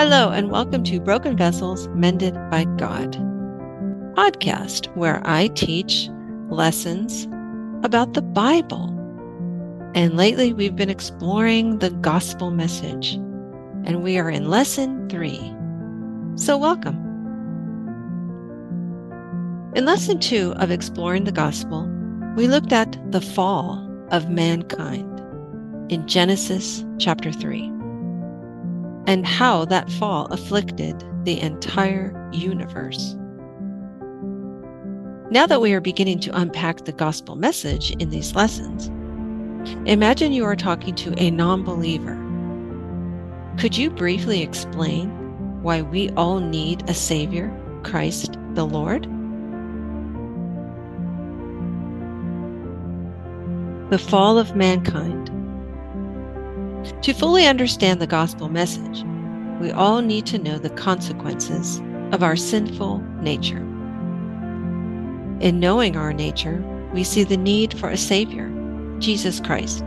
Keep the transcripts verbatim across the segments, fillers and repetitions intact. Hello, and welcome to Broken Vessels Mended by God podcast, where I teach lessons about the Bible. And lately, we've been exploring the gospel message, and we are in lesson three. So welcome. In lesson two of Exploring the Gospel, we looked at the fall of mankind in Genesis chapter three. And how that fall afflicted the entire universe. Now that we are beginning to unpack the gospel message in these lessons, imagine you are talking to a non-believer. Could you briefly explain why we all need a Savior, Christ the Lord? The fall of mankind. To fully understand the gospel message, we all need to know the consequences of our sinful nature. In knowing our nature, we see the need for a Savior, Jesus Christ.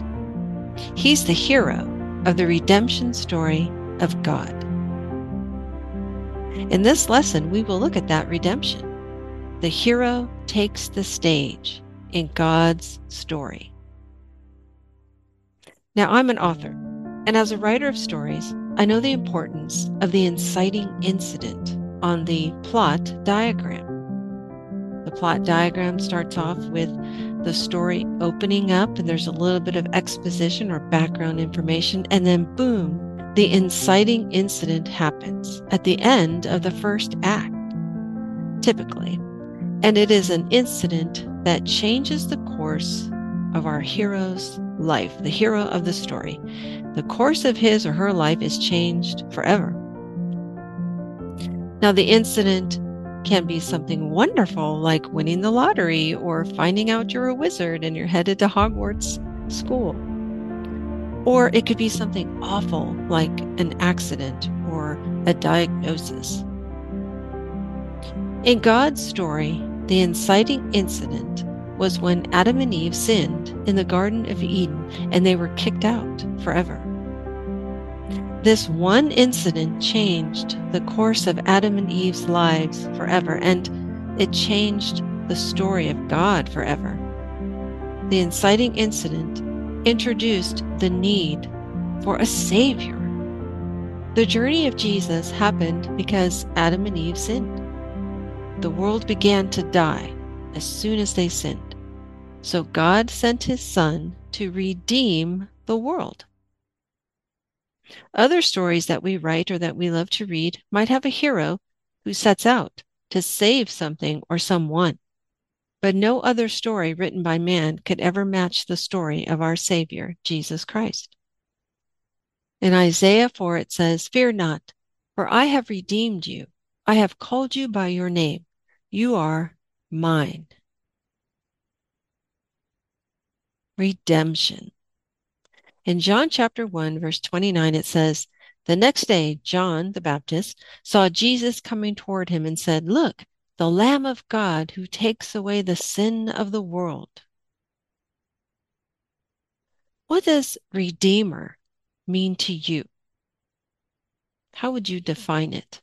He's the hero of the redemption story of God. In this lesson, we will look at that redemption. The hero takes the stage in God's story. Now, I'm an author. And as a writer of stories, I know the importance of the inciting incident on the plot diagram. The plot diagram starts off with the story opening up, and there's a little bit of exposition or background information, and then boom, the inciting incident happens at the end of the first act, typically. And it is an incident that changes the course of our hero's life, the hero of the story. The course of his or her life is changed forever. Now, the incident can be something wonderful like winning the lottery or finding out you're a wizard and you're headed to Hogwarts school. Or it could be something awful like an accident or a diagnosis. In God's story, the inciting incident was when Adam and Eve sinned in the Garden of Eden, and they were kicked out forever. This one incident changed the course of Adam and Eve's lives forever, and it changed the story of God forever. The inciting incident introduced the need for a Savior. The journey of Jesus happened because Adam and Eve sinned. The world began to die as soon as they sinned. So God sent his son to redeem the world. Other stories that we write or that we love to read might have a hero who sets out to save something or someone, but no other story written by man could ever match the story of our Savior, Jesus Christ. In Isaiah four, it says, "Fear not, for I have redeemed you. I have called you by your name. You are mine." Redemption. In John chapter one, verse twenty-nine, it says, "The next day, John the Baptist saw Jesus coming toward him and said, 'Look, the Lamb of God who takes away the sin of the world.'" What does Redeemer mean to you? How would you define it?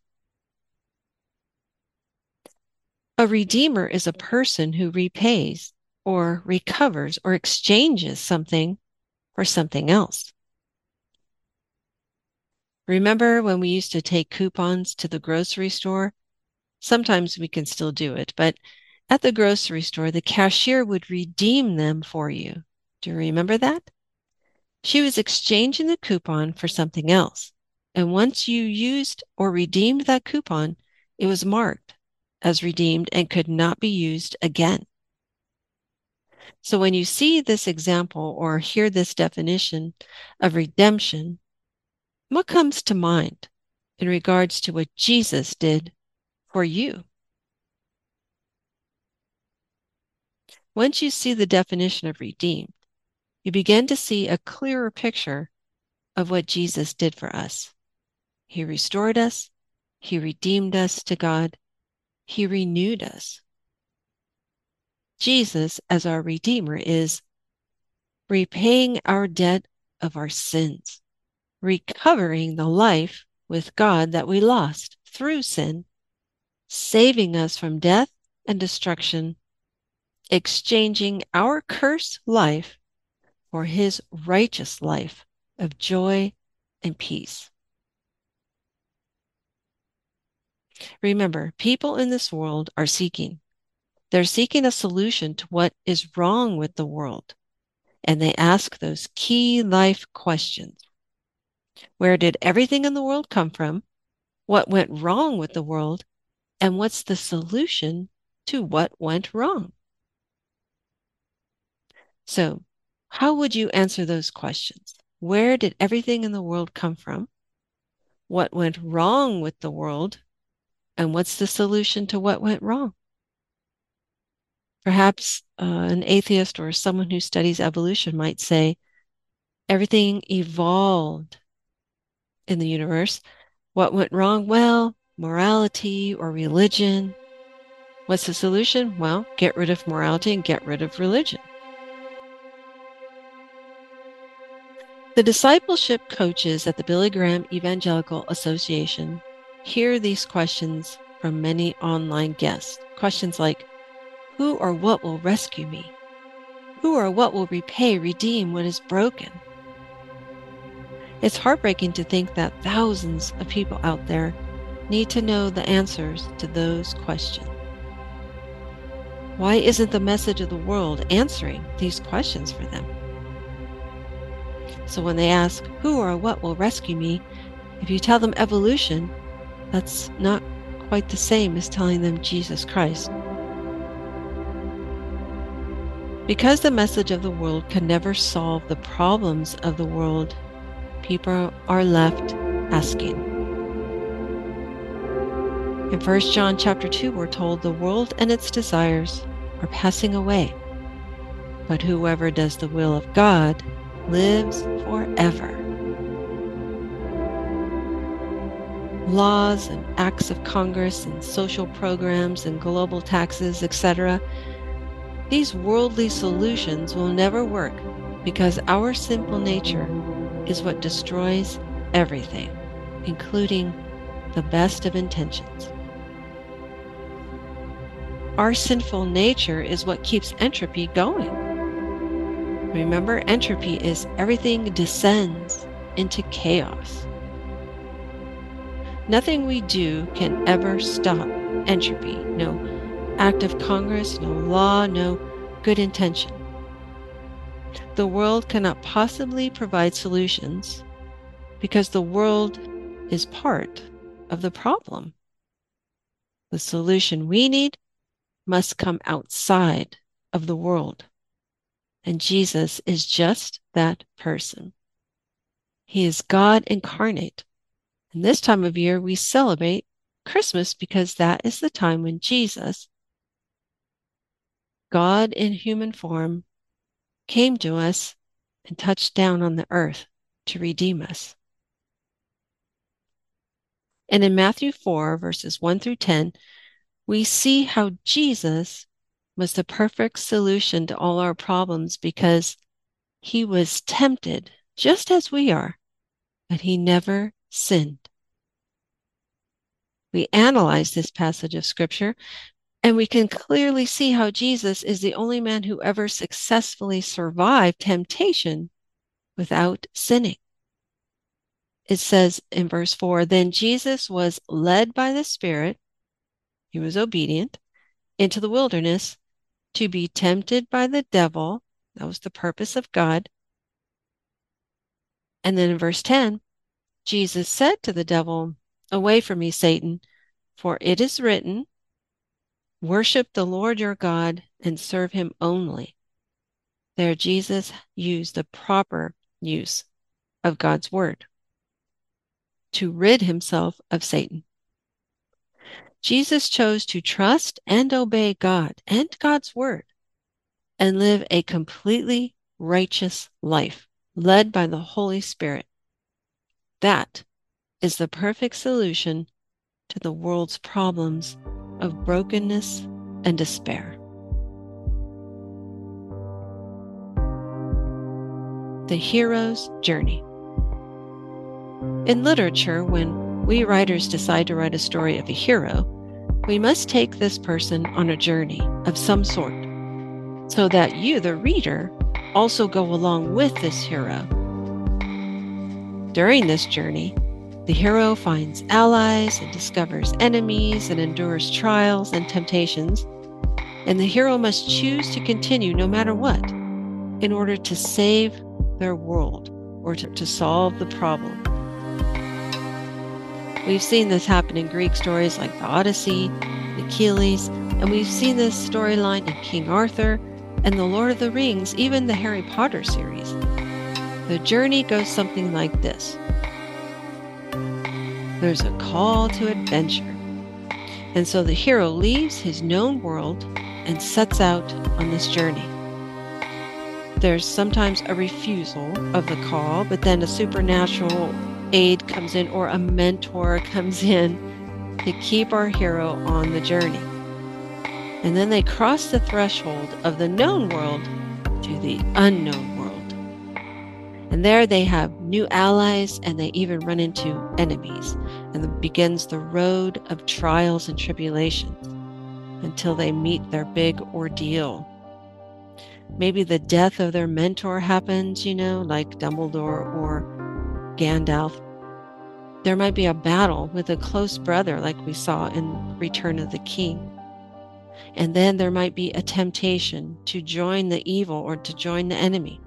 A Redeemer is a person who repays or recovers or exchanges something for something else. Remember when we used to take coupons to the grocery store? Sometimes we can still do it, but at the grocery store, the cashier would redeem them for you. Do you remember that? She was exchanging the coupon for something else. And once you used or redeemed that coupon, it was marked as redeemed and could not be used again. So when you see this example or hear this definition of redemption, what comes to mind in regards to what Jesus did for you? Once you see the definition of redeemed, you begin to see a clearer picture of what Jesus did for us. He restored us. He redeemed us to God. He renewed us. Jesus, as our Redeemer, is repaying our debt of our sins, recovering the life with God that we lost through sin, saving us from death and destruction, exchanging our cursed life for his righteous life of joy and peace. Remember, people in this world are seeking. They're seeking a solution to what is wrong with the world, and they ask those key life questions. Where did everything in the world come from? What went wrong with the world? And what's the solution to what went wrong? So, how would you answer those questions? Where did everything in the world come from? What went wrong with the world? And what's the solution to what went wrong? Perhaps uh, an atheist or someone who studies evolution might say, everything evolved in the universe. What went wrong? Well, morality or religion. What's the solution? Well, get rid of morality and get rid of religion. The discipleship coaches at the Billy Graham Evangelical Association hear these questions from many online guests. Questions like, who or what will rescue me? Who or what will repay, redeem what is broken? It's heartbreaking to think that thousands of people out there need to know the answers to those questions. Why isn't the message of the world answering these questions for them? So when they ask, who or what will rescue me? If you tell them evolution, that's not quite the same as telling them Jesus Christ. Because the message of the world can never solve the problems of the world, people are left asking. In First John chapter two, we're told the world and its desires are passing away, but whoever does the will of God lives forever. Laws and acts of Congress and social programs and global taxes, et cetera, these worldly solutions will never work because our sinful nature is what destroys everything, including the best of intentions. Our sinful nature is what keeps entropy going. Remember, entropy is everything descends into chaos. Nothing we do can ever stop entropy. No act of Congress, no law, no good intention. The world cannot possibly provide solutions because the world is part of the problem. The solution we need must come outside of the world. And Jesus is just that person. He is God incarnate. And this time of year, we celebrate Christmas because that is the time when Jesus, God in human form, came to us and touched down on the earth to redeem us. And in Matthew four, verses one through ten, we see how Jesus was the perfect solution to all our problems because he was tempted just as we are, but he never sinned. We analyze this passage of Scripture, and we can clearly see how Jesus is the only man who ever successfully survived temptation without sinning. It says in verse four, then Jesus was led by the Spirit, he was obedient, into the wilderness to be tempted by the devil. That was the purpose of God. And then in verse ten, Jesus said to the devil, away from me, Satan, for it is written, worship the Lord your God and serve him only. There Jesus used the proper use of God's word to rid himself of Satan. Jesus chose to trust and obey God and God's word and live a completely righteous life led by the Holy Spirit. That is the perfect solution to the world's problems of brokenness and despair. The hero's journey. In literature, when we writers decide to write a story of a hero, we must take this person on a journey of some sort so that you, the reader, also go along with this hero. During this journey, the hero finds allies and discovers enemies and endures trials and temptations, and the hero must choose to continue no matter what in order to save their world or to, to solve the problem. We've seen this happen in Greek stories like the Odyssey, Achilles, and we've seen this storyline in King Arthur and the Lord of the Rings, even the Harry Potter series. The journey goes something like this. There's a call to adventure. And so the hero leaves his known world and sets out on this journey. There's sometimes a refusal of the call, but then a supernatural aid comes in or a mentor comes in to keep our hero on the journey. And then they cross the threshold of the known world to the unknown world. And there they have new allies, and they even run into enemies. And it begins the road of trials and tribulations until they meet their big ordeal. Maybe the death of their mentor happens, you know, like Dumbledore or Gandalf. There might be a battle with a close brother like we saw in Return of the King. And then there might be a temptation to join the evil or to join the enemy.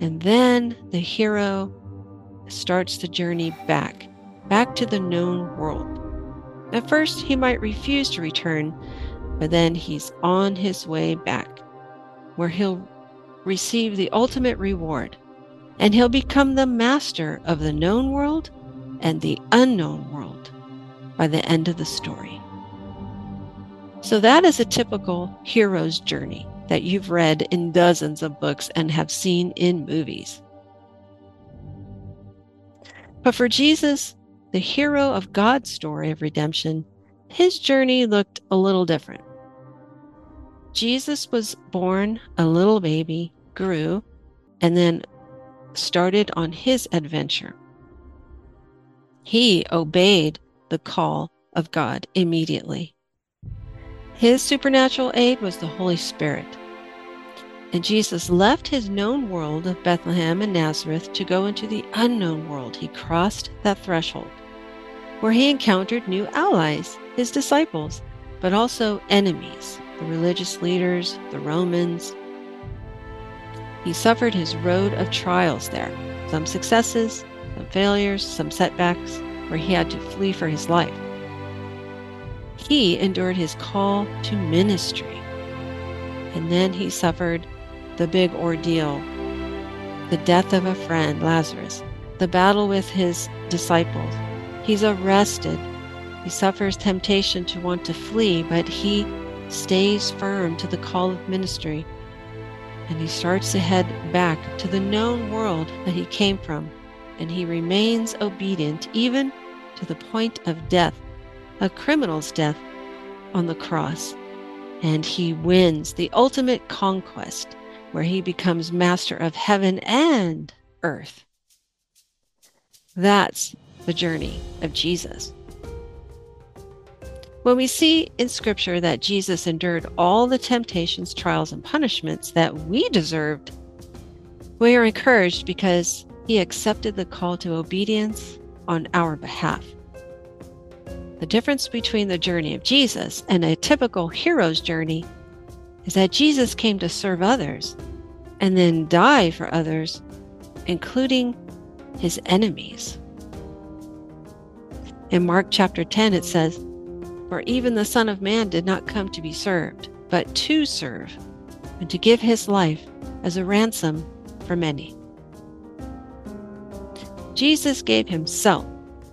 And then the hero starts the journey back, back to the known world. At first, he might refuse to return, but then he's on his way back, where he'll receive the ultimate reward. And he'll become the master of the known world and the unknown world by the end of the story. So that is a typical hero's journey that you've read in dozens of books and have seen in movies. But for Jesus, the hero of God's story of redemption, his journey looked a little different. Jesus was born a little baby, grew, and then started on his adventure. He obeyed the call of God immediately. His supernatural aid was the Holy Spirit. And Jesus left his known world of Bethlehem and Nazareth to go into the unknown world. He crossed that threshold where he encountered new allies, his disciples, but also enemies, the religious leaders, the Romans. He suffered his road of trials there, some successes, some failures, some setbacks, where he had to flee for his life. He endured his call to ministry, and then he suffered the big ordeal, the death of a friend, Lazarus, the battle with his disciples. He's arrested. He suffers temptation to want to flee, but he stays firm to the call of ministry. And he starts to head back to the known world that he came from, and he remains obedient even to the point of death, a criminal's death on the cross. And he wins the ultimate conquest, where he becomes master of heaven and earth. That's the journey of Jesus. When we see in Scripture that Jesus endured all the temptations, trials, and punishments that we deserved, we are encouraged because he accepted the call to obedience on our behalf. The difference between the journey of Jesus and a typical hero's journey is that Jesus came to serve others and then die for others, including his enemies. In Mark chapter ten, it says, "For even the Son of Man did not come to be served, but to serve, and to give his life as a ransom for many." Jesus gave himself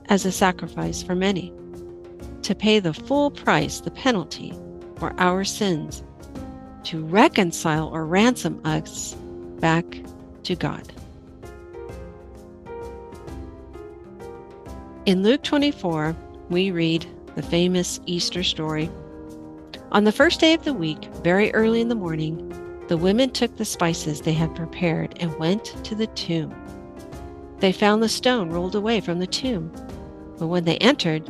as a sacrifice for many, to pay the full price, the penalty, for our sins, to reconcile or ransom us back to God. In Luke twenty-four, we read the famous Easter story. On the first day of the week, very early in the morning, the women took the spices they had prepared and went to the tomb. They found the stone rolled away from the tomb. But when they entered,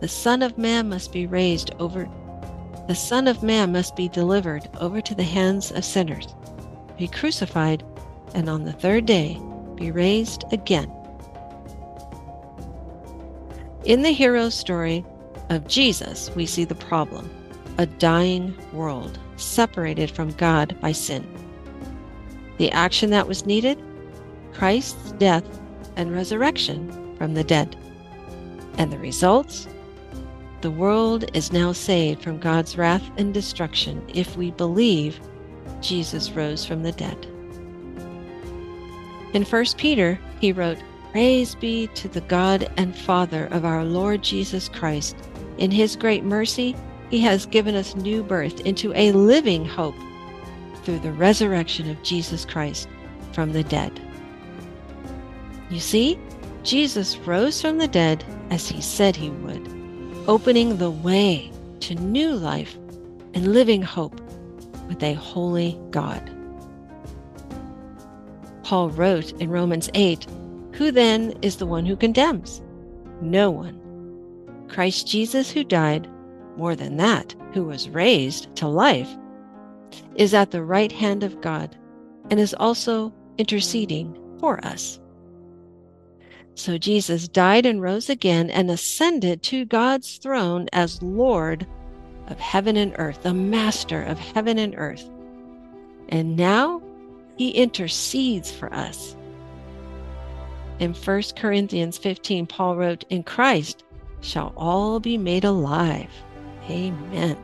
The Son of Man must be raised over, the Son of Man must be delivered over to the hands of sinners, be crucified, and on the third day be raised again." In the hero story of Jesus, we see the problem, a dying world separated from God by sin. The action that was needed, Christ's death and resurrection from the dead. And the results? The world is now saved from God's wrath and destruction if we believe Jesus rose from the dead. In First Peter, he wrote, "Praise be to the God and Father of our Lord Jesus Christ. In his great mercy, he has given us new birth into a living hope through the resurrection of Jesus Christ from the dead." You see, Jesus rose from the dead as he said he would, opening the way to new life and living hope with a holy God. Paul wrote in Romans eight, "Who then is the one who condemns? No one. Christ Jesus, who died, more than that, who was raised to life, is at the right hand of God and is also interceding for us." So Jesus died and rose again and ascended to God's throne as Lord of heaven and earth, the master of heaven and earth. And now he intercedes for us. In First Corinthians fifteen, Paul wrote, "In Christ shall all be made alive." Amen.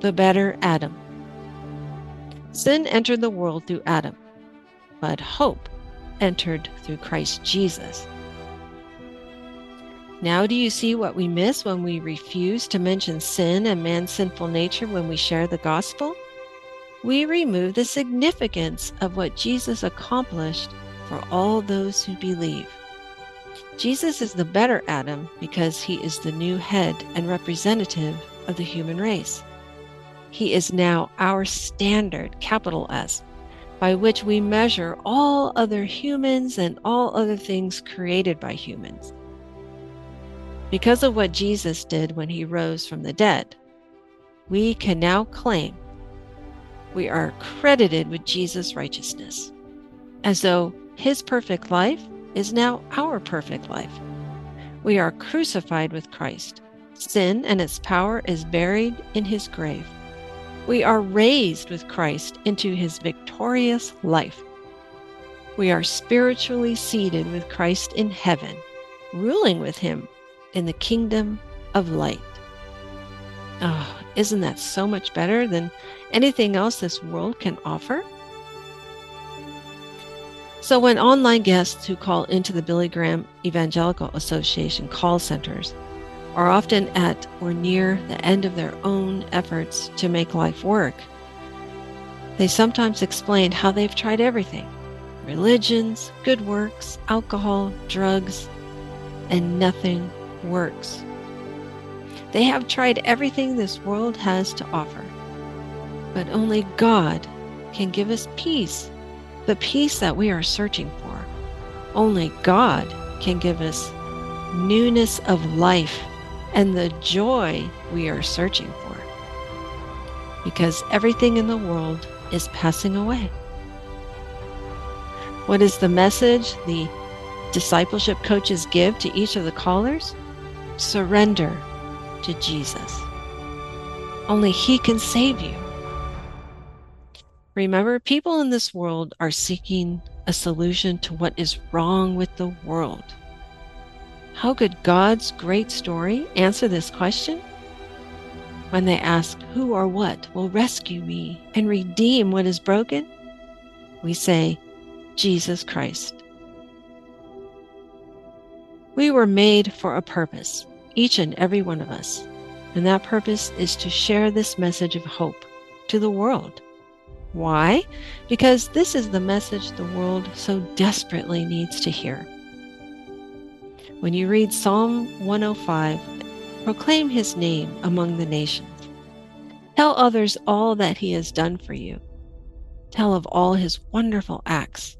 The better Adam. Sin entered the world through Adam, but hope entered through Christ Jesus. Now do you see what we miss when we refuse to mention sin and man's sinful nature when we share the gospel? We remove the significance of what Jesus accomplished for all those who believe. Jesus is the better Adam because he is the new head and representative of the human race. He is now our standard, capital S, by which we measure all other humans and all other things created by humans. Because of what Jesus did when he rose from the dead, we can now claim we are credited with Jesus' righteousness, as though his perfect life is now our perfect life. We are crucified with Christ. Sin and its power is buried in his grave. We are raised with Christ into his victorious life. We are spiritually seated with Christ in heaven, ruling with him in the kingdom of light. Oh, isn't that so much better than anything else this world can offer? So when online guests who call into the Billy Graham Evangelical Association call centers are often at or near the end of their own efforts to make life work, they sometimes explain how they've tried everything, religions, good works, alcohol, drugs, and nothing works. They have tried everything this world has to offer, but only God can give us peace, the peace that we are searching for. Only God can give us newness of life and the joy we are searching for, because everything in the world is passing away. What is the message the discipleship coaches give to each of the callers? Surrender to Jesus. Only he can save you. Remember, people in this world are seeking a solution to what is wrong with the world. How could God's great story answer this question? When they ask, who or what will rescue me and redeem what is broken? We say, Jesus Christ. We were made for a purpose, each and every one of us. And that purpose is to share this message of hope to the world. Why? Because this is the message the world so desperately needs to hear. When you read Psalm one oh five, proclaim his name among the nations. Tell others all that he has done for you. Tell of all his wonderful acts.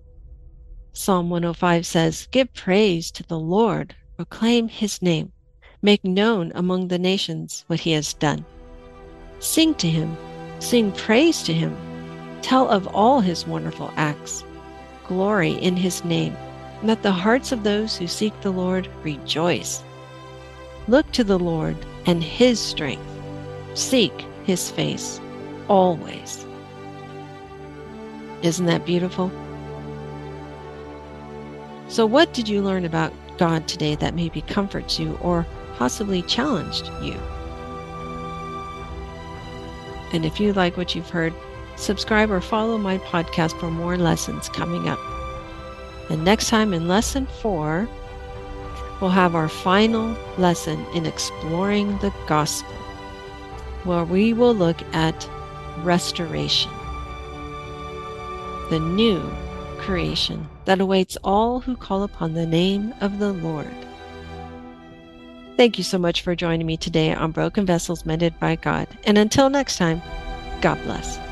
Psalm one oh five says, "Give praise to the Lord, proclaim his name, make known among the nations what he has done. Sing to him, sing praise to him, tell of all his wonderful acts. Glory in his name, and let the hearts of those who seek the Lord rejoice. Look to the Lord and his strength, seek his face always." Isn't that beautiful? So what did you learn about God today that maybe comforts you or possibly challenged you? And if you like what you've heard, subscribe or follow my podcast for more lessons coming up. And next time in lesson four, we'll have our final lesson in exploring the gospel, where we will look at restoration, the new creation that awaits all who call upon the name of the Lord. Thank you so much for joining me today on Broken Vessels Mended by God. And until next time, God bless.